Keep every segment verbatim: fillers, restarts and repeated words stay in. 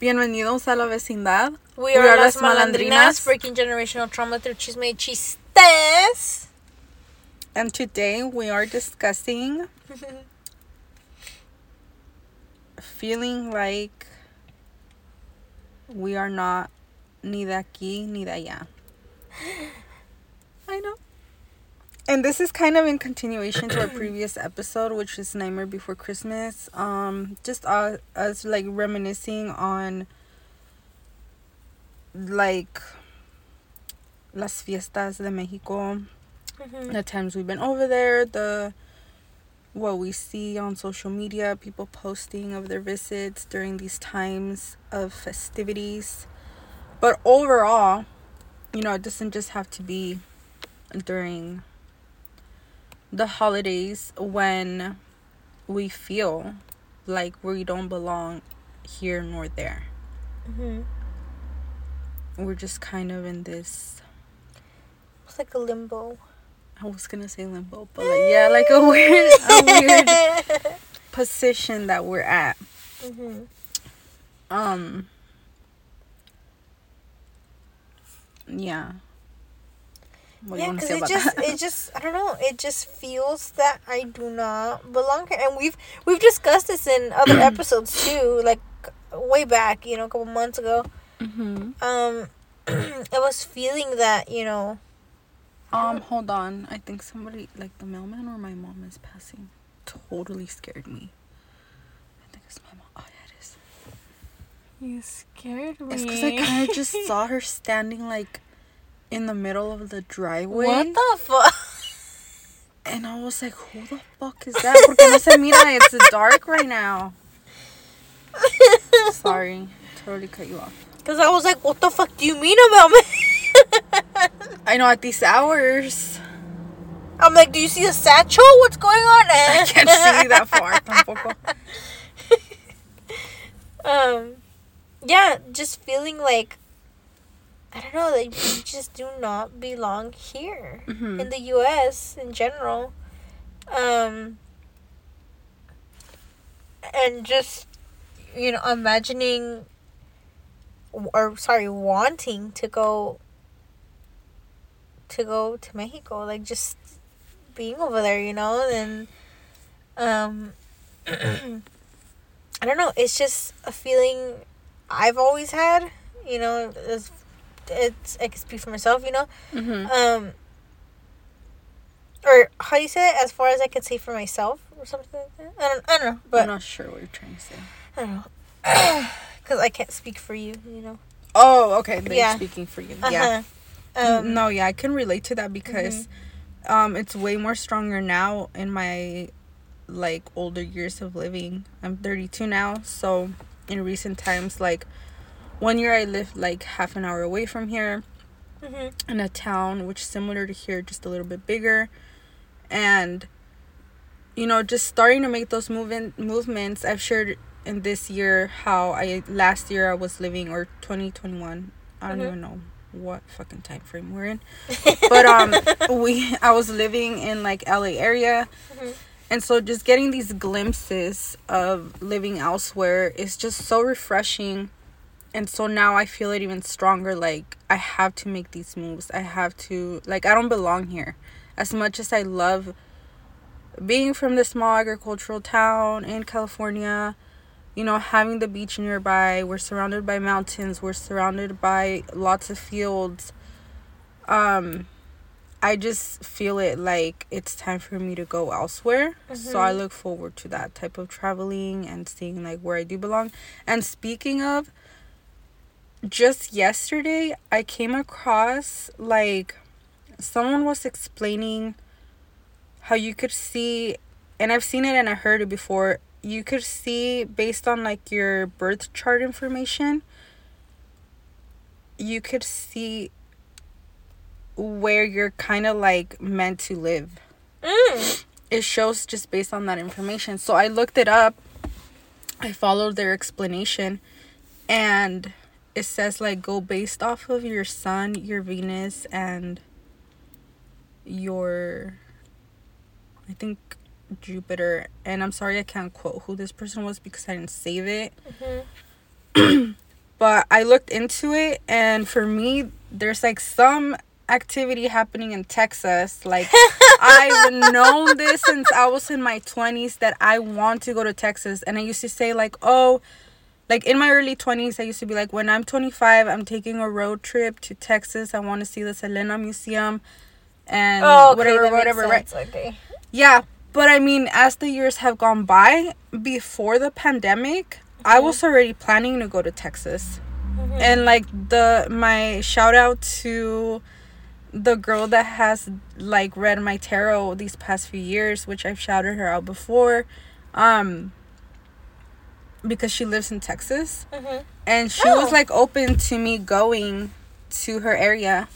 Bienvenidos a la vecindad. We are, we are las, las malandrinas, malandrinas, breaking generational trauma through chisme y chistes. And today we are discussing feeling like we are not ni de aquí ni de alla. I know. And this is kind of in continuation to our previous episode, which is Nightmare Before Christmas. Um, just uh, us, like, reminiscing on, like, las fiestas de Mexico. Mm-hmm. The times we've been over there, the what we see on social media, people posting of their visits during these times of festivities. But overall, you know, it doesn't just have to be during the holidays when we feel like we don't belong here nor there. Mm-hmm. We're just kind of in this, it's like a limbo. I was gonna say limbo, but like, yeah, like a weird a weird position that we're at. Mm-hmm. um yeah What yeah, because it just, that? it just, I don't know, it just feels that I do not belong here. And we've, we've discussed this in other episodes too, like way back, you know, a couple months ago. Mm-hmm. Um, I was feeling that, you know. Um, hold on. I think somebody, like the mailman or my mom is passing. Totally scared me. I think it's my mom. Oh, yeah, it is. You scared me. It's because I kind of just saw her standing like in the middle of the driveway. What the fuck? And I was like, who the fuck is that? Porque no se mira, it's dark right now. Sorry. Totally cut you off. Because I was like, what the fuck do you mean about me? I know, at these hours. I'm like, do you see a satchel? What's going on? I can't see that far tampoco. Um, yeah, just feeling like, I don't know, like, you just do not belong here. Mm-hmm. In the U S in general. Um, and just, you know, imagining, or sorry, wanting to go, to go to Mexico, like, just being over there, you know, and, um, I don't know, it's just a feeling I've always had, you know, as it's, I can speak for myself, you know. Mm-hmm. Um, or how do you say it? As far as I can say for myself or something like that. I don't, I don't know. But I'm not sure what you're trying to say. I don't know. Because I can't speak for you, you know. Oh, okay. They're yeah. speaking for you. Uh-huh. Yeah. Um, no, yeah, I can relate to that because mm-hmm. um, it's way more stronger now in my, like, older years of living. I'm thirty-two now. So in recent times, like, one year I lived like half an hour away from here, mm-hmm. in a town which is similar to here, just a little bit bigger. And, you know, just starting to make those move-in, movements. I've shared in this year how I, last year I was living, or twenty twenty-one, I don't mm-hmm. even know what fucking time frame we're in. But um, we I was living in like L A area. Mm-hmm. And so just getting these glimpses of living elsewhere is just so refreshing. And so now I feel it even stronger, like, I have to make these moves. I have to, like, I don't belong here. As much as I love being from this small agricultural town in California, you know, having the beach nearby, we're surrounded by mountains, we're surrounded by lots of fields. Um, I just feel it like it's time for me to go elsewhere. Mm-hmm. So I look forward to that type of traveling and seeing, like, where I do belong. And speaking of, just yesterday I came across, like, someone was explaining how you could see, and I've seen it and I heard it before, you could see based on, like, your birth chart information, you could see where you're kind of, like, meant to live. Mm. It shows just based on that information. So I looked it up, I followed their explanation, and it says, like, go based off of your sun, your Venus, and your, I think, Jupiter. And I'm sorry I can't quote who this person was because I didn't save it. Mm-hmm. But I looked into it, and for me, there's like some activity happening in Texas. Like, I've known this since I was in my twenties that I want to go to Texas. And I used to say like, oh, like in my early twenties, I used to be like, when I'm twenty-five, I'm taking a road trip to Texas. I want to see the Selena Museum and oh, okay, whatever, whatever, right? Okay. Yeah. But I mean, as the years have gone by, before the pandemic, I was already planning to go to Texas. Mm-hmm. And like the my shout out to the girl that has like read my tarot these past few years, which I've shouted her out before, um because she lives in Texas. Mm-hmm. And she oh. was like open to me going to her area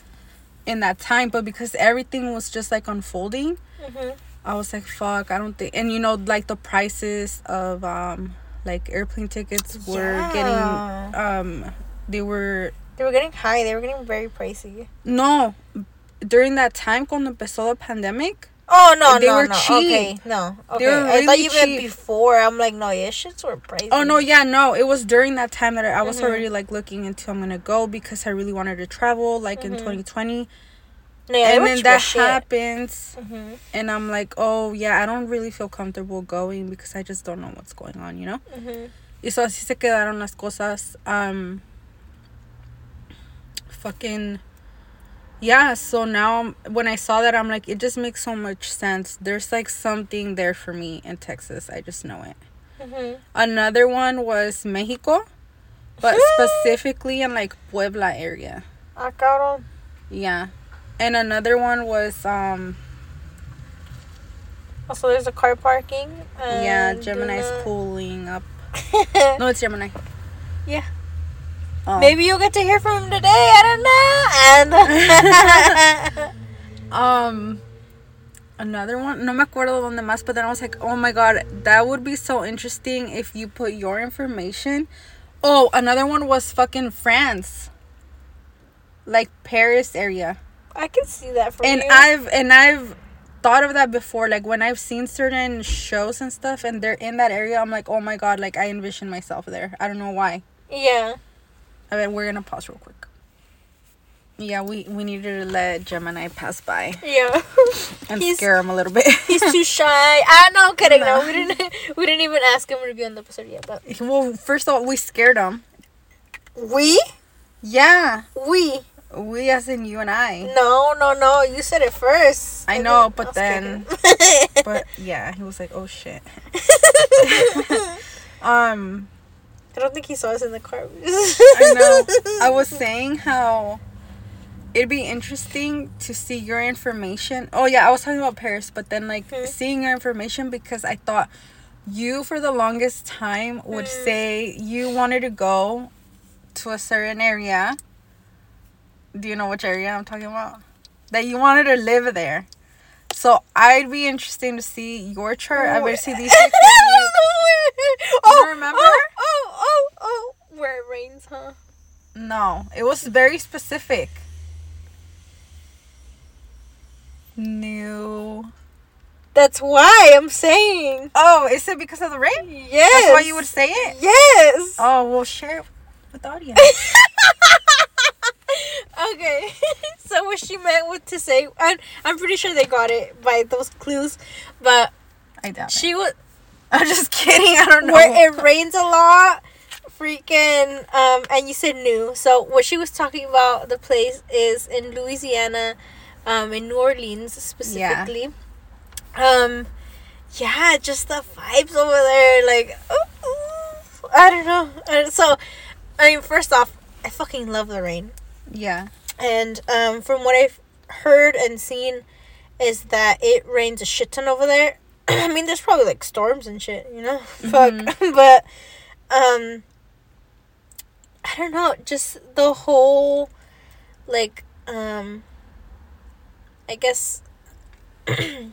in that time, but because everything was just like unfolding, mm-hmm. I was like, fuck, I don't think, and you know, like the prices of um like airplane tickets were yeah. getting um they were they were getting high they were getting very pricey. No, during that time cuando empezó the pandemic, oh no they no, were no. cheap. Okay, no okay. They were really I thought you cheap. Meant before. I'm like, no, yeah, shits were pricey. Oh no, yeah, no, it was during that time that I was mm-hmm. already like looking into I'm gonna go because I really wanted to travel like mm-hmm. in twenty twenty. No, yeah, and then that shit. happens, mm-hmm. and I'm like, oh, yeah, I don't really feel comfortable going because I just don't know what's going on, you know? Mm-hmm. Y so así se quedaron las cosas. Um, fucking, yeah, so now when I saw that, I'm like, it just makes so much sense. There's, like, something there for me in Texas. I just know it. Mm-hmm. Another one was Mexico, but specifically in, like, Puebla area. Ah, cabrón. Yeah. And another one was um also there's a car parking. Yeah, Gemini's uh, pulling up. No, it's Gemini. Yeah. Oh. Maybe you'll get to hear from him today. I don't know. And um another one. No me acuerdo donde más, but then I was like, oh my god, that would be so interesting if you put your information. Oh, another one was fucking France. Like Paris area. I can see that from and you. I've and I've thought of that before, like when I've seen certain shows and stuff and they're in that area, I'm like, oh my god, like I envision myself there. I don't know why. Yeah. I mean, we're gonna pause real quick. Yeah, we, we needed to let Gemini pass by. Yeah. And he's, scare him a little bit. He's too shy. I know, I'm kidding. No. no, we didn't we didn't even ask him to be on the episode yet, but well, first of all, we scared him. We? Yeah. We We as in you and I. No, no, no. You said it first. I know, but then... but, yeah. He was like, oh, shit. um, I don't think he saw us in the car. I know. I was saying how it'd be interesting to see your information. Oh, yeah. I was talking about Paris, but then, like, mm-hmm. seeing your information because I thought you, for the longest time, would mm. say you wanted to go to a certain area. Do you know which area I'm talking about? That you wanted to live there. So, I'd be interested to see your chart. I've been seeing these pictures. Oh, you remember? Oh, oh, oh, oh. Where it rains, huh? No. It was very specific. New. That's why I'm saying. Oh, is it because of the rain? Yes. That's why you would say it? Yes. Oh, well, share it with the audience. Okay, so what she meant was to say, and I'm pretty sure they got it by those clues, but I doubt she it. was. I'm just kidding. I don't know. Where it rains a lot, freaking, um, and you said new. So what she was talking about, the place is in Louisiana, um, in New Orleans specifically. Yeah. Um, yeah, just the vibes over there, like, ooh, ooh, I don't know. And so, I mean, first off, I fucking love the rain. Yeah. And um, from what I've heard and seen is that it rains a shit ton over there. I mean, there's probably, like, storms and shit, you know? Mm-hmm. Fuck. But, um, I don't know. Just the whole, like, um, I guess, I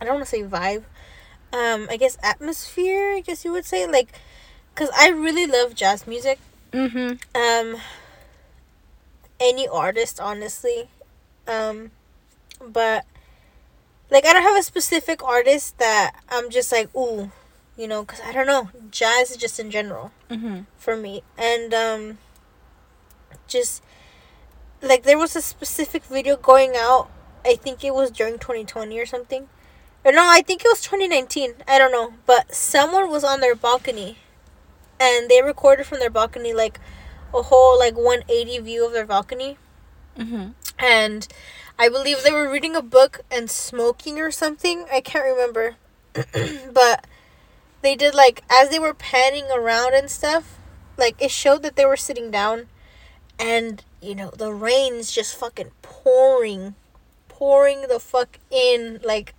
don't want to say vibe. Um, I guess atmosphere, I guess you would say. Like, because I really love jazz music. Mm-hmm. Um... Any artist, honestly, um, but like I don't have a specific artist that I'm just like, ooh, you know, because I don't know, jazz just in general, mm-hmm. for me. And um, just, like, there was a specific video going out, I think it was during twenty twenty or something. Or no, I think it was twenty nineteen, I don't know. But someone was on their balcony, and they recorded from their balcony, like, a whole, like, one eighty view of their balcony. Mm-hmm. And I believe they were reading a book and smoking or something. I can't remember. But they did, like, as they were panning around and stuff, like, it showed that they were sitting down. And, you know, the rain's just fucking pouring. Pouring the fuck in, like,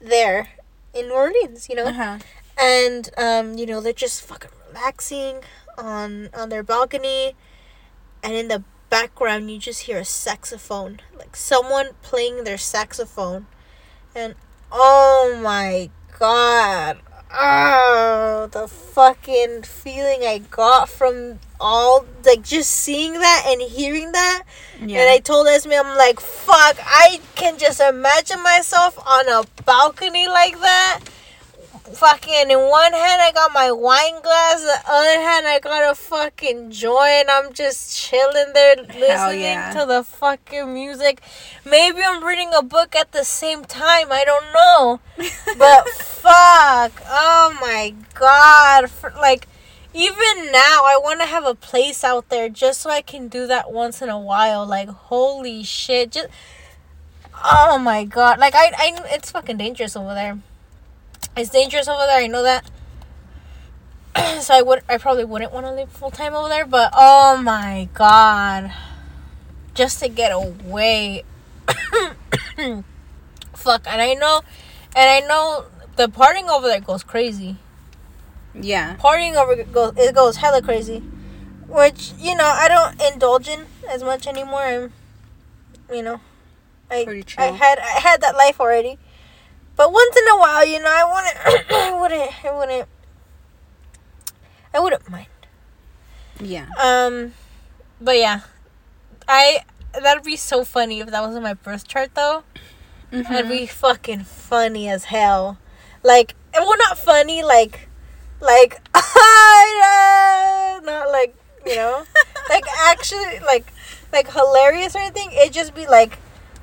there in New Orleans, you know? Uh-huh. And, um, you know, they're just fucking relaxing on on their balcony. And in the background, you just hear a saxophone. Like, someone playing their saxophone. And, oh, my God. Oh, the fucking feeling I got from all, like, just seeing that and hearing that. Yeah. And I told Esme, I'm like, fuck, I can just imagine myself on a balcony like that. Fucking in one hand I got my wine glass, the other hand I got a fucking joint. I'm just chilling there listening yeah. to the fucking music. Maybe I'm reading a book at the same time, I don't know. But fuck, oh my God. For, like, even now I want to have a place out there just so I can do that once in a while. Like, holy shit, just, oh my God. Like, I, I it's fucking dangerous over there. It's dangerous over there, I know that. So I would, I probably wouldn't want to live full time over there. But oh my God, just to get away, fuck. And I know, and I know the partying over there goes crazy. Yeah, partying over it goes it goes hella crazy, which, you know, I don't indulge in as much anymore. I'm, you know, I I had I had that life already. But once in a while, you know, I wouldn't, I wouldn't, I wouldn't, I wouldn't mind. Yeah. Um, but yeah, I, that'd be so funny if that was in my birth chart, though. Mm-hmm. That'd be fucking funny as hell. Like, well, not funny, like, like, not like, you know, like, actually, like, like, hilarious or anything. It'd just be like,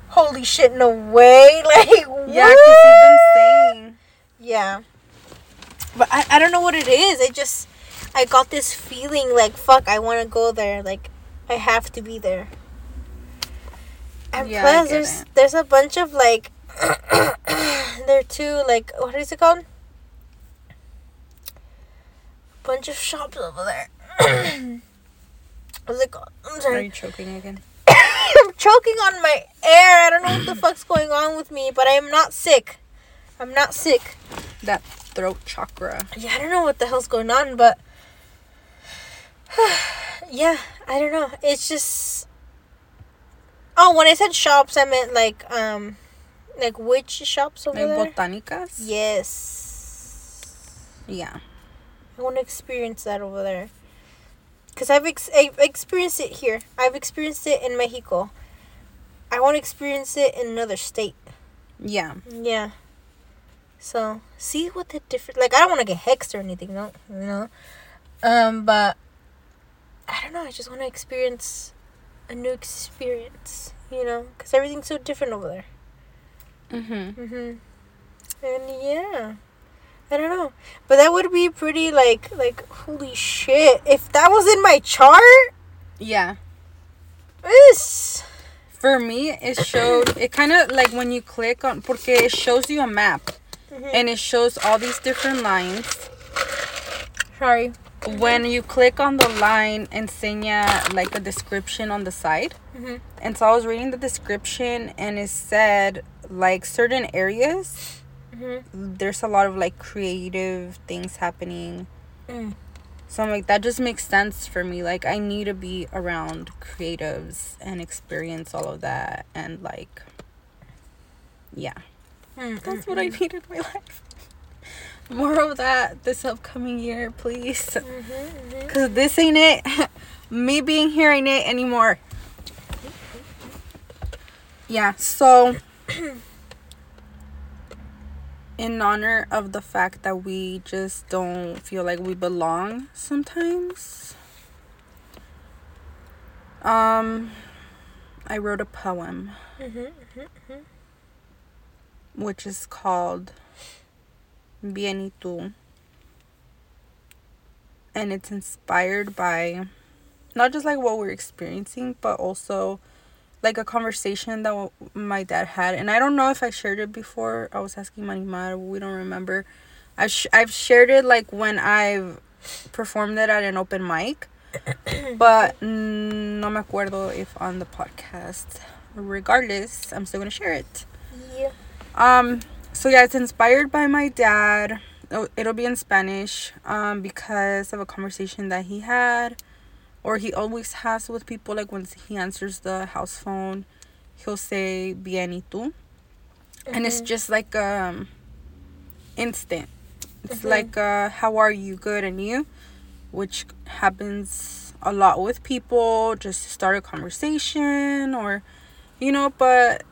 holy shit, no way. Like, what? Yeah, because you've been saying. Yeah. But I, I don't know what it is. I just, I got this feeling like, fuck, I want to go there. Like, I have to be there. And yeah, plus, there's, there's a bunch of, like, there too, like, what is it called? A bunch of shops over there. What's it called? I'm sorry. Are you choking again? I'm choking on my air. I don't know what the fuck's going on with me, but I am not sick. I'm not sick. That throat chakra. Yeah, I don't know what the hell's going on, but... yeah, I don't know. It's just... Oh, when I said shops, I meant like, um... like witch shops over like there. Like botanicas? Yes. Yeah. I want to experience that over there. Because I've, ex- I've experienced it here. I've experienced it in Mexico. I want to experience it in another state. Yeah. Yeah. So, see what the difference... Like, I don't want to get hexed or anything, no, you know? Um, but... I don't know. I just want to experience a new experience, you know? Because everything's so different over there. Mm-hmm. Mm-hmm. And, yeah... I don't know. But that would be pretty, like, like, holy shit. If that was in my chart? Yeah. This. For me, it showed, it kind of, like, when you click on, porque it shows you a map. Mm-hmm. And it shows all these different lines. Sorry. Mm-hmm. When you click on the line, enseña, like, a description on the side. Mm-hmm. And so I was reading the description, and it said, like, certain areas... Mm-hmm. There's a lot of like creative things happening. Mm. So I'm like, that just makes sense for me. Like, I need to be around creatives and experience all of that. And like, yeah. Mm-hmm. That's what I need in my life. More of that this upcoming year, please. Mm-hmm, mm-hmm. Cause this ain't it. Me being here ain't it anymore. Yeah, so in honor of the fact that we just don't feel like we belong sometimes. Um, I wrote a poem, mm-hmm, mm-hmm, mm-hmm. which is called Bien y tú, and it's inspired by not just like what we're experiencing, but also like a conversation that w- my dad had. And I don't know if I shared it before. I was asking Manimar. We don't remember. I sh- I've shared it like when I've performed it at an open mic. But no me acuerdo if on the podcast. Regardless, I'm still going to share it. Yeah. Um. So yeah, it's inspired by my dad. It'll be in Spanish um, because of a conversation that he had. Or he always has with people, like, once he answers the house phone, he'll say, bien y tú. Mm-hmm. And it's just, like, um, instant. It's mm-hmm. like, uh, how are you, good, and you? Which happens a lot with people, just to start a conversation or, you know, but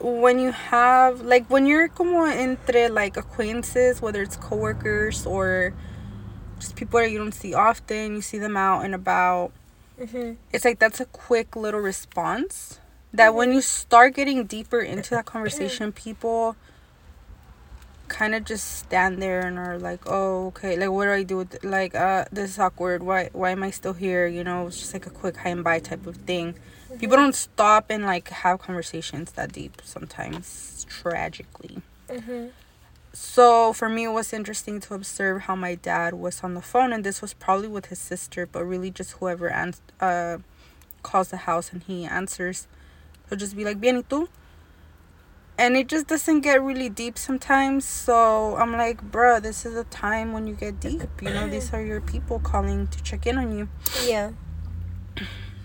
when you have, like, when you're como entre, like, acquaintances, whether it's coworkers or just people that you don't see often, you see them out and about, mm-hmm. it's like that's a quick little response that mm-hmm. when you start getting deeper into that conversation, people kind of just stand there and are like, oh, okay, like, what do I do with it? Like, uh this is awkward, why why am I still here, you know? It's just like a quick hi and bye type of thing. Mm-hmm. People don't stop and like have conversations that deep sometimes, tragically. Mm-hmm. So, for me, it was interesting to observe how my dad was on the phone. And this was probably with his sister, but really just whoever ans- uh, calls the house and he answers. He'll just be like, bien, ¿y tú? And it just doesn't get really deep sometimes. So, I'm like, bruh, this is a time when you get deep. You know, these are your people calling to check in on you. Yeah.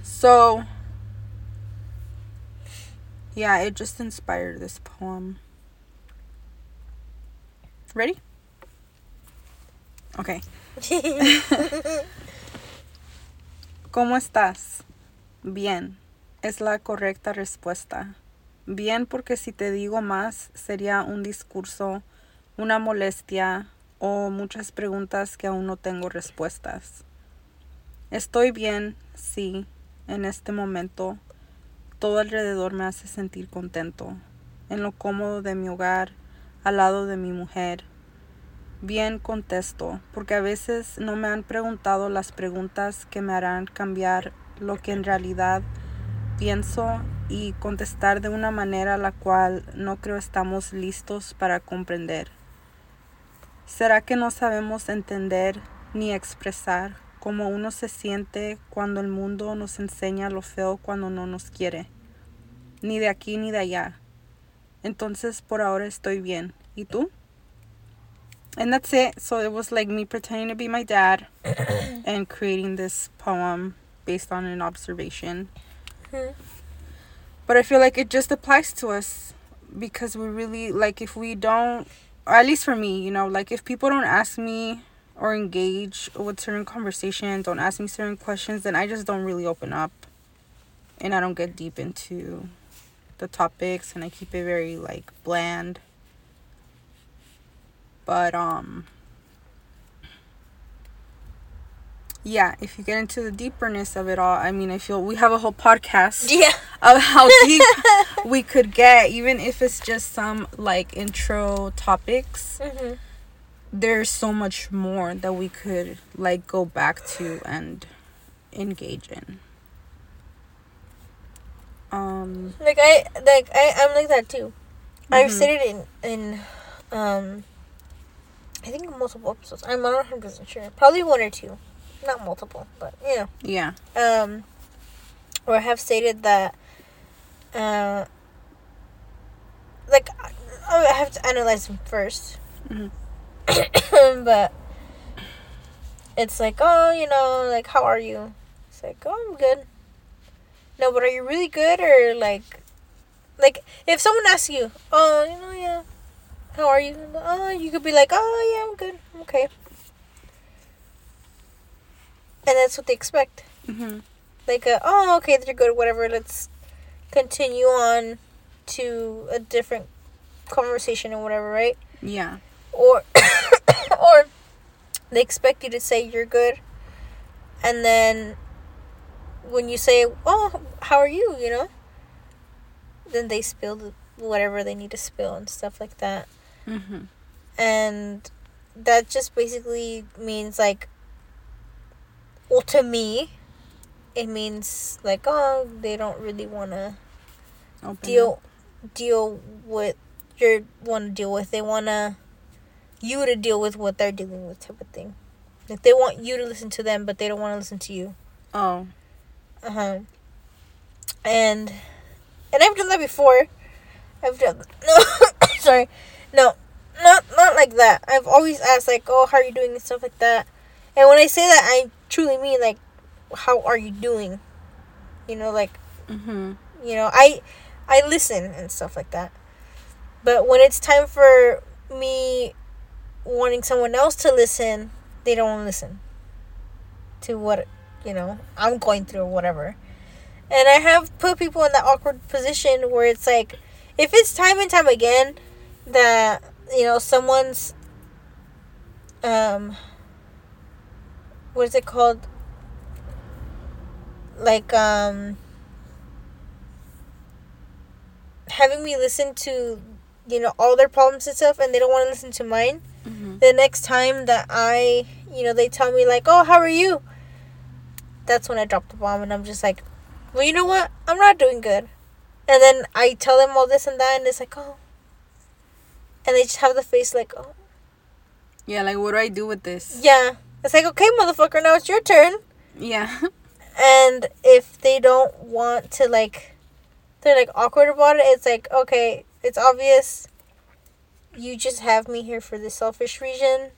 So, yeah, it just inspired this poem. Ready? Okay. ¿Cómo estás? Bien. Es la correcta respuesta. Bien, porque si te digo más, sería un discurso, una molestia o muchas preguntas que aún no tengo respuestas. Estoy bien, sí, en este momento. Todo alrededor me hace sentir contento. En lo cómodo de mi hogar, al lado de mi mujer. Bien, contesto, porque a veces no me han preguntado las preguntas que me harán cambiar lo que en realidad pienso y contestar de una manera la cual no creo estamos listos para comprender. ¿Será que no sabemos entender ni expresar cómo uno se siente cuando el mundo nos enseña lo feo cuando no nos quiere? Ni de aquí ni de allá. Entonces, por ahora estoy bien. ¿Y tú? And that's it. So it was like me pretending to be my dad and creating this poem based on an observation. Mm-hmm. But I feel like it just applies to us because we really, like, if we don't, or at least for me, you know, like, if people don't ask me or engage with certain conversations, don't ask me certain questions, then I just don't really open up and I don't get deep into the topics, and I keep it very like bland. But um yeah, if you get into the deeperness of it all, I mean, I feel we have a whole podcast yeah. of how deep we could get, even if it's just some like intro topics. Mm-hmm. There's so much more that we could like go back to and engage in. Um, like I like I I'm like that too. Mm-hmm. I've said it in in um I think multiple episodes. I'm not one hundred percent sure. Probably one or two, not multiple, but you know. Yeah. Um, or I have stated that. Uh, like I, I have to analyze them first, mm-hmm. but it's like, oh, you know, like, how are you? It's like, oh, I'm good. No, but are you really good, or, like, like, if someone asks you, oh, you know, yeah, how are you? Oh, you could be like, oh, yeah, I'm good, I'm okay. And that's what they expect. Mm-hmm. Like, a, oh, okay, they're good, whatever, let's continue on to a different conversation or whatever, right? Yeah. Or or they expect you to say you're good, and then when you say, "Oh, how are you?" you know, then they spill whatever they need to spill and stuff like that. Mm-hmm. And that just basically means, like, well, to me, it means, like, oh, they don't really want to deal up. deal with your want to deal with. They want to you to deal with what they're dealing with, type of thing. Like, they want you to listen to them, but they don't want to listen to you. Oh. Uh-huh. And, and I've done that before. I've done, no, sorry, no, not, not like that. I've always asked, like, oh, how are you doing, and stuff like that. And when I say that, I truly mean, like, how are you doing? You know, like, mm-hmm. you know, I, I listen and stuff like that. But when it's time for me wanting someone else to listen, they don't listen to what, you know, I'm going through or whatever. And I have put people in that awkward position where it's like, if it's time and time again that, you know, someone's, um, what is it called? Like, um, having me listen to, you know, all their problems and stuff, and they don't want to listen to mine. Mm-hmm. The next time that I, you know, they tell me, like, oh, how are you? That's when I drop the bomb, and I'm just like, well, you know what? I'm not doing good. And then I tell them all this and that, and it's like, oh. And they just have the face like, oh. Yeah, like, what do I do with this? Yeah. It's like, okay, motherfucker, now it's your turn. Yeah. And if they don't want to, like, they're, like, awkward about it, it's like, okay, it's obvious you just have me here for this selfish reason.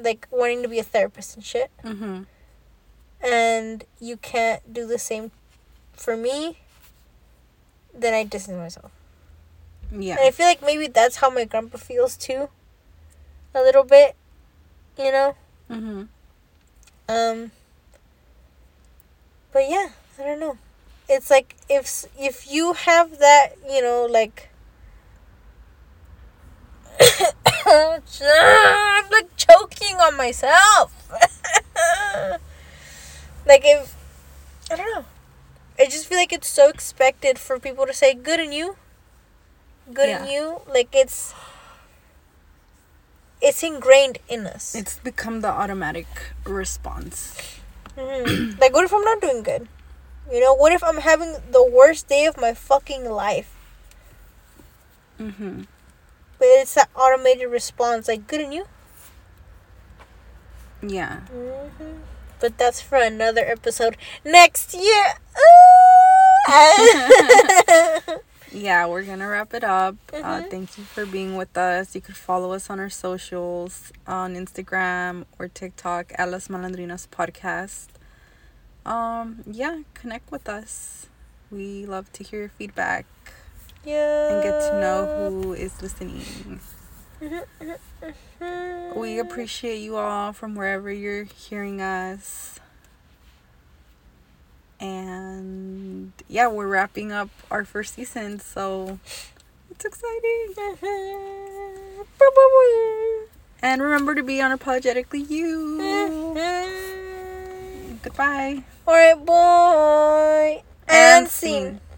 Like, wanting to be a therapist and shit. Mm-hmm. And you can't do the same for me, then I distance myself. Yeah. And I feel like maybe that's how my grandpa feels, too. A little bit, you know? Mm-hmm. Um, but yeah, I don't know. It's like, if if you have that, you know, like, I'm, like, choking on myself. Like, if, I don't know. I just feel like it's so expected for people to say, good in you. Good yeah. in you. Like, it's, it's ingrained in us. It's become the automatic response. Mm-hmm. Like, what if I'm not doing good? You know, what if I'm having the worst day of my fucking life? Mm-hmm. But it's that automated response, like, good in you. Yeah. Mm-hmm. But that's for another episode next year. Yeah, we're going to wrap it up. Mm-hmm. Uh, thank you for being with us. You could follow us on our socials, on Instagram or TikTok, at Las Malandrinas Podcast. Um, yeah, connect with us. We love to hear your feedback. Yeah. And get to know who is listening. We appreciate you all from wherever you're hearing us. And yeah, we're wrapping up our first season, so it's exciting. And remember to be unapologetically you. Goodbye. All right, boy. And, and scene.